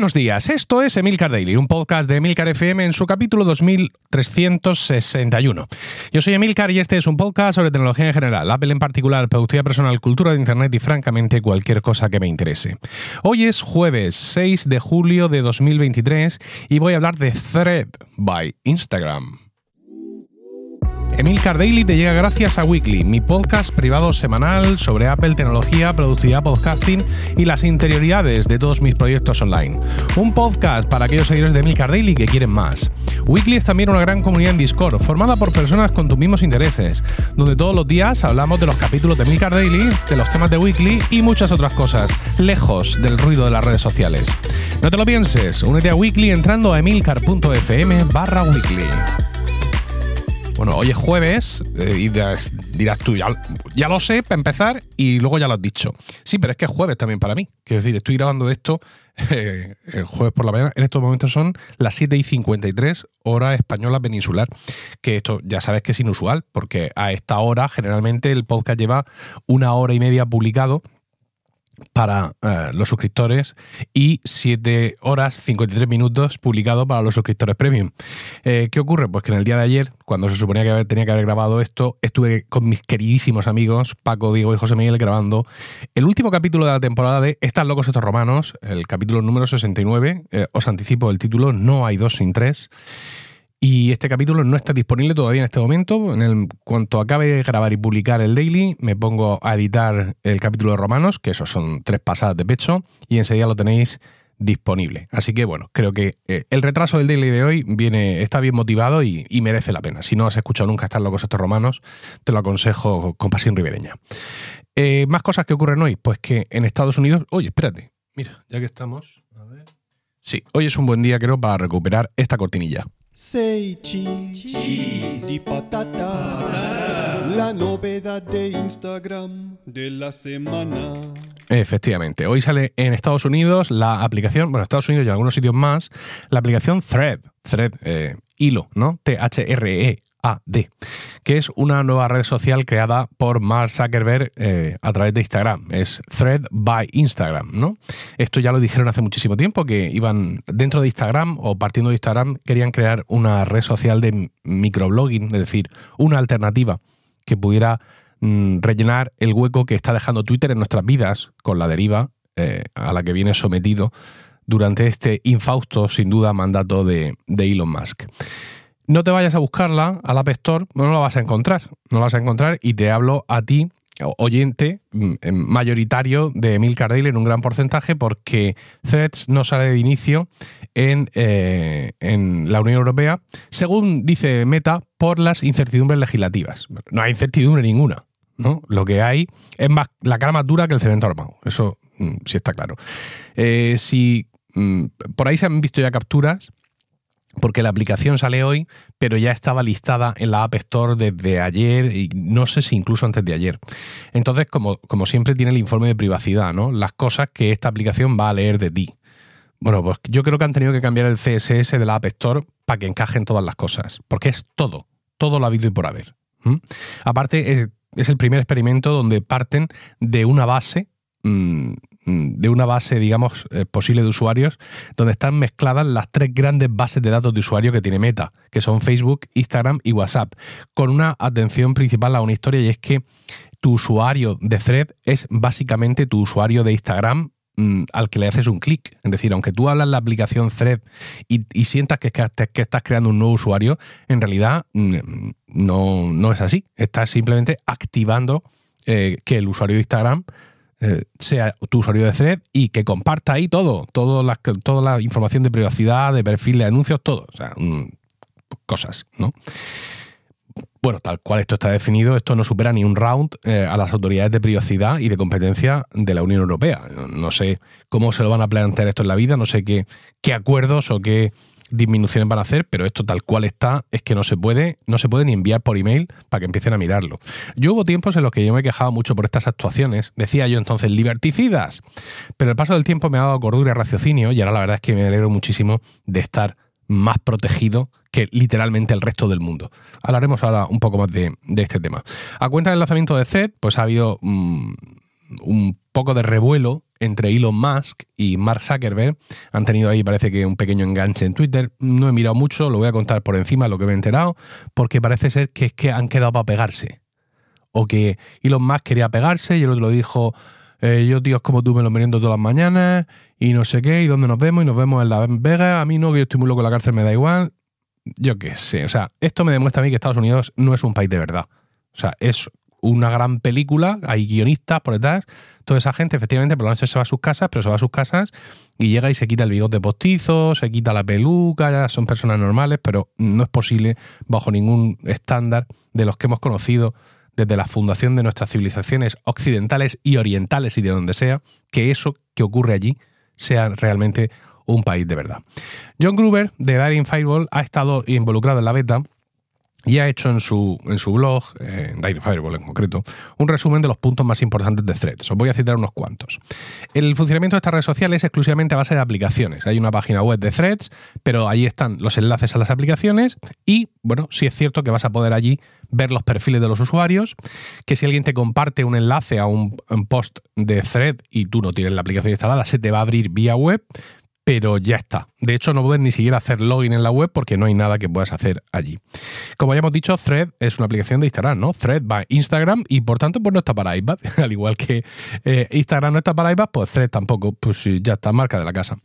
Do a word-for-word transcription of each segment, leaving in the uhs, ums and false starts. Buenos días, esto es Emilcar Daily, un podcast de Emilcar F M en su capítulo dos mil trescientos sesenta y uno. Yo soy Emilcar y este es un podcast sobre tecnología en general, Apple en particular, productividad personal, cultura de Internet y francamente cualquier cosa que me interese. Hoy es jueves seis de julio de dos mil veintitrés y voy a hablar de Threads by Instagram. Emilcar Daily te llega gracias a Weekly, mi podcast privado semanal sobre Apple, tecnología, productividad, podcasting y las interioridades de todos mis proyectos online. Un podcast para aquellos seguidores de Emilcar Daily que quieren más. Weekly es también una gran comunidad en Discord, formada por personas con tus mismos intereses, donde todos los días hablamos de los capítulos de Emilcar Daily, de los temas de Weekly y muchas otras cosas, lejos del ruido de las redes sociales. No te lo pienses, únete a Weekly entrando a emilcar punto f m barra weekly. Bueno, hoy es jueves eh, y dirás tú, ya, ya lo sé para empezar y luego ya lo has dicho. Sí, pero es que es jueves también para mí. Quiero decir, estoy grabando esto eh, el jueves por la mañana. En estos momentos son las siete y cincuenta y tres, hora española peninsular. Que esto ya sabes que es inusual, porque a esta hora generalmente el podcast lleva una hora y media publicado para eh, los suscriptores y siete horas cincuenta y tres minutos publicado para los suscriptores premium. Eh, ¿Qué ocurre? Pues que en el día de ayer, cuando se suponía que tenía que haber grabado esto, estuve con mis queridísimos amigos Paco, Diego y José Miguel grabando el último capítulo de la temporada de Están Locos estos romanos, el capítulo número sesenta y nueve. Eh, os anticipo el título, no hay dos sin tres. Y este capítulo no está disponible todavía en este momento. En el, cuanto acabe de grabar y publicar el Daily, me pongo a editar el capítulo de Romanos, que esos son tres pasadas de pecho, y enseguida lo tenéis disponible. Así que bueno, creo que eh, el retraso del Daily de hoy viene, está bien motivado y, y merece la pena. Si no has escuchado nunca Están Locos estos romanos, te lo aconsejo con pasión ribereña. Eh, más cosas que ocurren hoy, pues que en Estados Unidos... Oye, espérate, mira, ya que estamos... A ver. Sí, hoy es un buen día, creo, para recuperar esta cortinilla. Say cheese, cheese di patata, ah, la novedad de Instagram de la semana. Efectivamente, hoy sale en Estados Unidos la aplicación, bueno, Estados Unidos y algunos sitios más, la aplicación Thread, Thread, eh, hilo, ¿no? T H R E A D, que es una nueva red social creada por Mark Zuckerberg eh, a través de Instagram. Es Threads by Instagram, ¿no? Esto ya lo dijeron hace muchísimo tiempo, que iban dentro de Instagram o partiendo de Instagram, querían crear una red social de microblogging, es decir, una alternativa que pudiera mm, rellenar el hueco que está dejando Twitter en nuestras vidas con la deriva eh, a la que viene sometido durante este infausto, sin duda, mandato de, de Elon Musk. No te vayas a buscarla al App Store, no la vas a encontrar. No la vas a encontrar y te hablo a ti, oyente mayoritario de Emilcar Daily en un gran porcentaje, porque Threads no sale de inicio en, eh, en la Unión Europea, según dice Meta, por las incertidumbres legislativas. No hay incertidumbre ninguna, ¿no? Lo que hay es más la cara más dura que el cemento armado. Eso mm, sí está claro. Eh, si mm, por ahí se han visto ya capturas, porque la aplicación sale hoy, pero ya estaba listada en la App Store desde ayer y no sé si incluso antes de ayer. Entonces, como, como siempre, tiene el informe de privacidad, ¿no? Las cosas que esta aplicación va a leer de ti. Bueno, pues yo creo que han tenido que cambiar el C S S de la App Store para que encajen todas las cosas, porque es todo, todo lo habido y por haber. ¿Mm? Aparte, es, es el primer experimento donde parten de una base... Mmm, de una base, digamos, posible de usuarios, donde están mezcladas las tres grandes bases de datos de usuario que tiene Meta, que son Facebook, Instagram y WhatsApp, con una atención principal a una historia, y es que tu usuario de Thread es básicamente tu usuario de Instagram mmm, al que le haces un clic. Es decir, aunque tú hablas la aplicación Thread y, y sientas que, que, que estás creando un nuevo usuario, en realidad mmm, no, no es así. Estás simplemente activando eh, que el usuario de Instagram sea tu usuario de Thread y que comparta ahí todo, toda la, toda la información de privacidad, de perfil, de anuncios, todo, o sea, cosas, ¿no? Bueno, tal cual esto está definido, esto no supera ni un round eh, a las autoridades de privacidad y de competencia de la Unión Europea. No sé cómo se lo van a plantear esto en la vida, no sé qué, qué acuerdos o qué disminuciones van a hacer, pero esto tal cual está es que no se puede, no se puede ni enviar por email para que empiecen a mirarlo. Yo hubo tiempos en los que yo me quejaba mucho por estas actuaciones, decía yo entonces liberticidas, pero el paso del tiempo me ha dado cordura y raciocinio y ahora la verdad es que me alegro muchísimo de estar más protegido que literalmente el resto del mundo. Hablaremos ahora un poco más de, de este tema. A cuenta del lanzamiento de Threads, pues ha habido mmm, un poco de revuelo entre Elon Musk y Mark Zuckerberg. Han tenido ahí, parece que, un pequeño enganche en Twitter. No he mirado mucho, lo voy a contar por encima lo que me he enterado, porque parece ser que es que han quedado para pegarse. O que Elon Musk quería pegarse y el otro dijo, eh, yo, tío, es como tú, me lo meriendo todas las mañanas y no sé qué, y dónde nos vemos, y nos vemos en Las Vegas. A mí no, que yo estoy muy loco en la cárcel, me da igual. Yo qué sé. O sea, esto me demuestra a mí que Estados Unidos no es un país de verdad. O sea, es una gran película, hay guionistas por detrás, toda esa gente efectivamente por la noche se va a sus casas, pero se va a sus casas y llega y se quita el bigote postizo, se quita la peluca, ya son personas normales, pero no es posible bajo ningún estándar de los que hemos conocido desde la fundación de nuestras civilizaciones occidentales y orientales y de donde sea, que eso que ocurre allí sea realmente un país de verdad. John Gruber, de Daring Fireball, ha estado involucrado en la beta y ha hecho en su, en su blog, eh, Daring Fireball en concreto, un resumen de los puntos más importantes de Threads. Os voy a citar unos cuantos. El funcionamiento de esta red social es exclusivamente a base de aplicaciones. Hay una página web de Threads, pero ahí están los enlaces a las aplicaciones y, bueno, sí es cierto que vas a poder allí ver los perfiles de los usuarios, que si alguien te comparte un enlace a un, un post de Thread y tú no tienes la aplicación instalada, se te va a abrir vía web, pero ya está. De hecho, no puedes ni siquiera hacer login en la web porque no hay nada que puedas hacer allí. Como ya hemos dicho, Thread es una aplicación de Instagram, ¿no? Thread va a Instagram y, por tanto, pues no está para iPad. Al igual que eh, Instagram no está para iPad, pues Thread tampoco. Pues ya está, marca de la casa.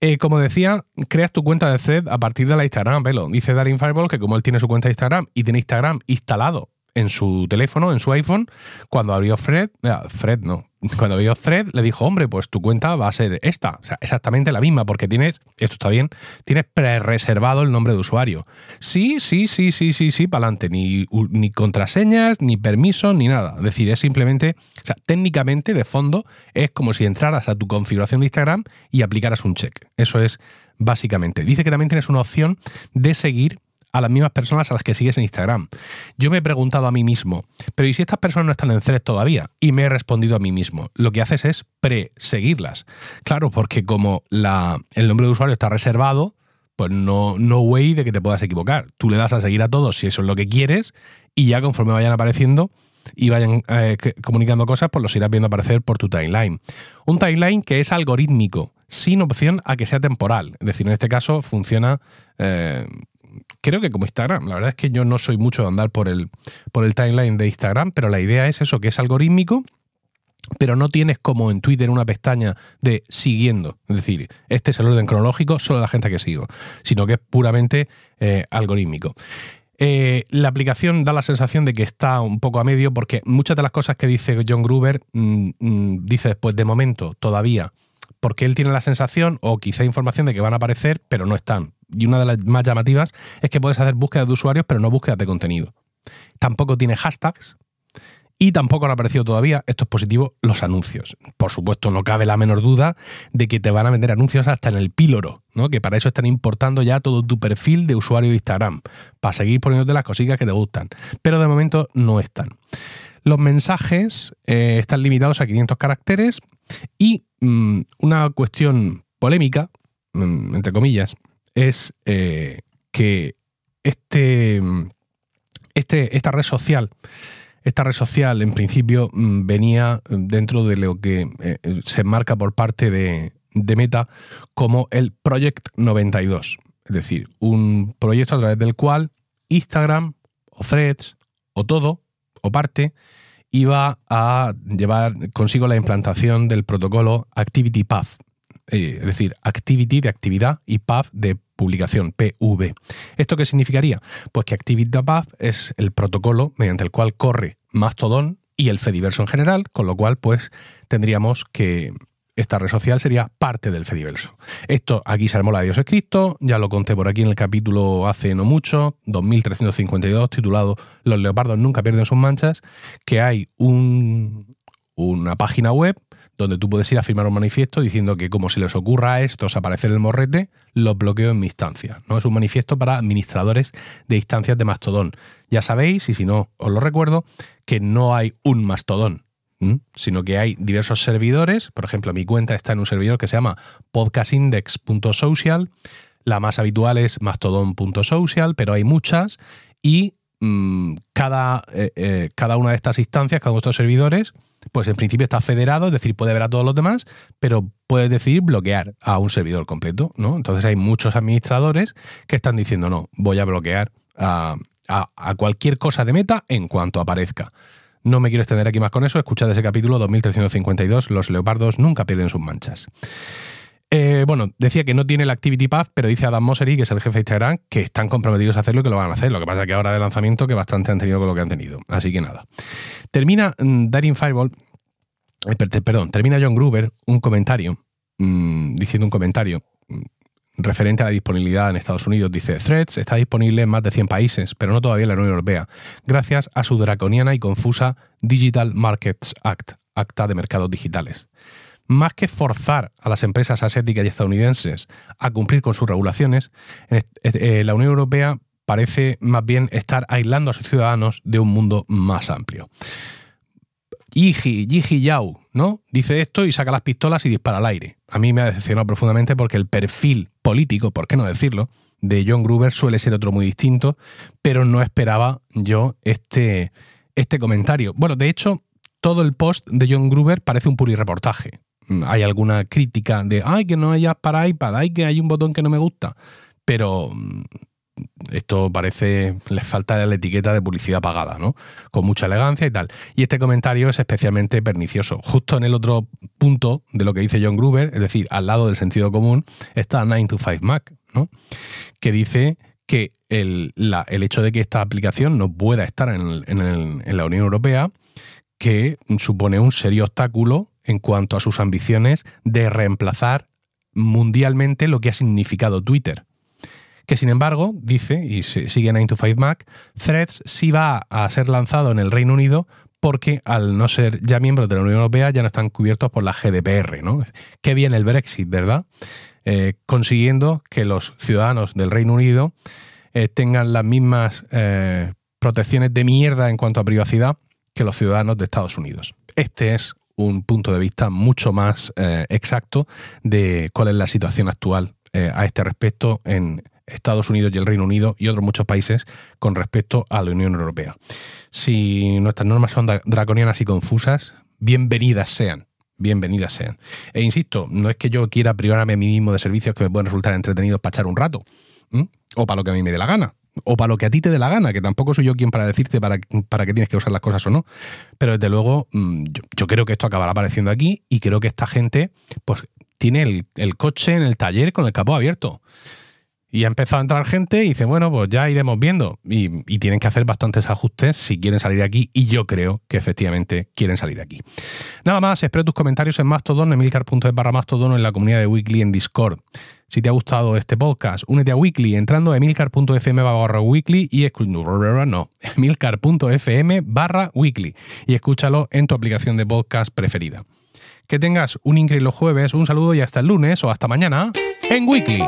Eh, como decía, creas tu cuenta de Thread a partir de la Instagram. Velo, dice Daring Fireball que como él tiene su cuenta de Instagram y tiene Instagram instalado en su teléfono, en su iPhone, cuando abrió Thread, Thread no, cuando abrió Thread le dijo, hombre, pues tu cuenta va a ser esta, o sea, exactamente la misma, porque tienes, esto está bien, tienes prerreservado el nombre de usuario. Sí, sí, sí, sí, sí, sí, para adelante, ni, ni contraseñas, ni permisos, ni nada. Es decir, es simplemente, o sea, técnicamente, de fondo, es como si entraras a tu configuración de Instagram y aplicaras un check. Eso es básicamente. Dice que también tienes una opción de seguir a las mismas personas a las que sigues en Instagram. Yo me he preguntado a mí mismo, pero ¿y si estas personas no están en Threads todavía? Y me he respondido a mí mismo. Lo que haces es pre-seguirlas. Claro, porque como la, el nombre de usuario está reservado, pues no, no way de que te puedas equivocar. Tú le das a seguir a todos si eso es lo que quieres y ya conforme vayan apareciendo y vayan eh, comunicando cosas, pues los irás viendo aparecer por tu timeline. Un timeline que es algorítmico, sin opción a que sea temporal. Es decir, en este caso funciona... Eh, creo que como Instagram. La verdad es que yo no soy mucho de andar por el, por el timeline de Instagram, pero la idea es eso, que es algorítmico, pero no tienes como en Twitter una pestaña de siguiendo. Es decir, este es el orden cronológico, solo la gente que sigo, sino que es puramente eh, algorítmico. Eh, la aplicación da la sensación de que está un poco a medio porque muchas de las cosas que dice John Gruber mmm, mmm, dice después de momento, todavía, porque él tiene la sensación o quizá información de que van a aparecer, pero no están. Y una de las más llamativas es que puedes hacer búsquedas de usuarios, pero no búsquedas de contenido. Tampoco tiene hashtags y tampoco han aparecido todavía, esto es positivo, los anuncios. Por supuesto, no cabe la menor duda de que te van a vender anuncios hasta en el píloro, ¿no? Que para eso están importando ya todo tu perfil de usuario de Instagram, para seguir poniéndote las cositas que te gustan. Pero de momento no están. Los mensajes eh, están limitados a quinientos caracteres y mmm, una cuestión polémica, mmm, entre comillas, es eh, que este, este, esta red social, esta red social en principio venía dentro de lo que eh, se enmarca por parte de, de Meta como el Project noventa y dos, es decir, un proyecto a través del cual Instagram o Threads o todo o parte iba a llevar consigo la implantación del protocolo ActivityPub. Es decir, Activity de actividad y Pub de publicación, P V. ¿Esto qué significaría? Pues que ActivityPub es el protocolo mediante el cual corre Mastodon y el Fediverso en general, con lo cual pues tendríamos que esta red social sería parte del Fediverso. Esto aquí se armó la de Dios es Cristo, ya lo conté por aquí en el capítulo hace no mucho, dos mil trescientos cincuenta y dos, titulado Los leopardos nunca pierden sus manchas, que hay un, una página web donde tú puedes ir a firmar un manifiesto diciendo que como se les ocurra a estos aparecer el morrete, los bloqueo en mi instancia, ¿no? Es un manifiesto para administradores de instancias de Mastodon. Ya sabéis, y si no os lo recuerdo, que no hay un Mastodon, ¿m? sino que hay diversos servidores. Por ejemplo, mi cuenta está en un servidor que se llama podcastindex punto social. La más habitual es mastodon punto social, pero hay muchas y mmm, cada, eh, eh, cada una de estas instancias, cada uno de estos servidores, pues en principio está federado, es decir, puede ver a todos los demás, pero puedes decidir bloquear a un servidor completo, ¿no? Entonces hay muchos administradores que están diciendo, no, voy a bloquear a, a, a cualquier cosa de Meta en cuanto aparezca. No me quiero extender aquí más con eso, escuchad ese capítulo dos mil trescientos cincuenta y dos, los leopardos nunca pierden sus manchas. Eh, bueno, decía que no tiene el ActivityPub, pero dice Adam Mosseri, que es el jefe de Instagram, que están comprometidos a hacerlo y que lo van a hacer. Lo que pasa es que ahora de lanzamiento que bastante han tenido con lo que han tenido. Así que nada. Termina Daring Fireball, eh, perdón, termina John Gruber un comentario, mmm, diciendo un comentario mmm, referente a la disponibilidad en Estados Unidos. Dice, Threads está disponible en más de cien países, pero no todavía en la Unión Europea, gracias a su draconiana y confusa Digital Markets Act, Acta de Mercados Digitales. Más que forzar a las empresas asiáticas y estadounidenses a cumplir con sus regulaciones, la Unión Europea parece más bien estar aislando a sus ciudadanos de un mundo más amplio. Yiji, Yiji Yao, ¿no? Dice esto y saca las pistolas y dispara al aire. A mí me ha decepcionado profundamente porque el perfil político, por qué no decirlo, de John Gruber suele ser otro muy distinto, pero no esperaba yo este, este comentario. Bueno, de hecho, todo el post de John Gruber parece un purireportaje. Hay alguna crítica de ay, que no hay app para iPad, ay, que hay un botón que no me gusta. Pero esto parece, les falta la etiqueta de publicidad pagada, ¿no? Con mucha elegancia y tal. Y este comentario es especialmente pernicioso. Justo en el otro punto de lo que dice John Gruber, es decir, al lado del sentido común, está nueve to five Mac, ¿no? Que dice que el, la, el hecho de que esta aplicación no pueda estar en, el, en, el, en la Unión Europea, que supone un serio obstáculo en cuanto a sus ambiciones de reemplazar mundialmente lo que ha significado Twitter. Que sin embargo, dice, y sigue nueve to five Mac, Threads sí va a ser lanzado en el Reino Unido porque al no ser ya miembros de la Unión Europea ya no están cubiertos por la G D P R, ¿no? Qué bien el Brexit, ¿verdad? Eh, consiguiendo que los ciudadanos del Reino Unido eh, tengan las mismas eh, protecciones de mierda en cuanto a privacidad que los ciudadanos de Estados Unidos. Este es un punto de vista mucho más eh, exacto de cuál es la situación actual eh, a este respecto en Estados Unidos y el Reino Unido y otros muchos países con respecto a la Unión Europea. Si nuestras normas son draconianas y confusas, bienvenidas sean. Bienvenidas sean. E insisto, no es que yo quiera privarme a mí mismo de servicios que me pueden resultar entretenidos para echar un rato, ¿m? O para lo que a mí me dé la gana. O para lo que a ti te dé la gana, que tampoco soy yo quien para decirte para, para qué tienes que usar las cosas o no. Pero desde luego, yo, yo creo que esto acabará apareciendo aquí y creo que esta gente pues tiene el, el coche en el taller con el capó abierto. Y ha empezado a entrar gente y dice, bueno, pues ya iremos viendo. Y, y tienen que hacer bastantes ajustes si quieren salir de aquí. Y yo creo que efectivamente quieren salir de aquí. Nada más, espero tus comentarios en Mastodon, en emilcar punto es barra Mastodon, en la comunidad de Weekly en Discord. Si te ha gustado este podcast, únete a Weekly entrando a emilcar punto f m barra Weekly y escúchalo. No, emilcar punto f m barra Weekly y escúchalo en tu aplicación de podcast preferida. Que tengas un increíble jueves, un saludo y hasta el lunes o hasta mañana en Weekly.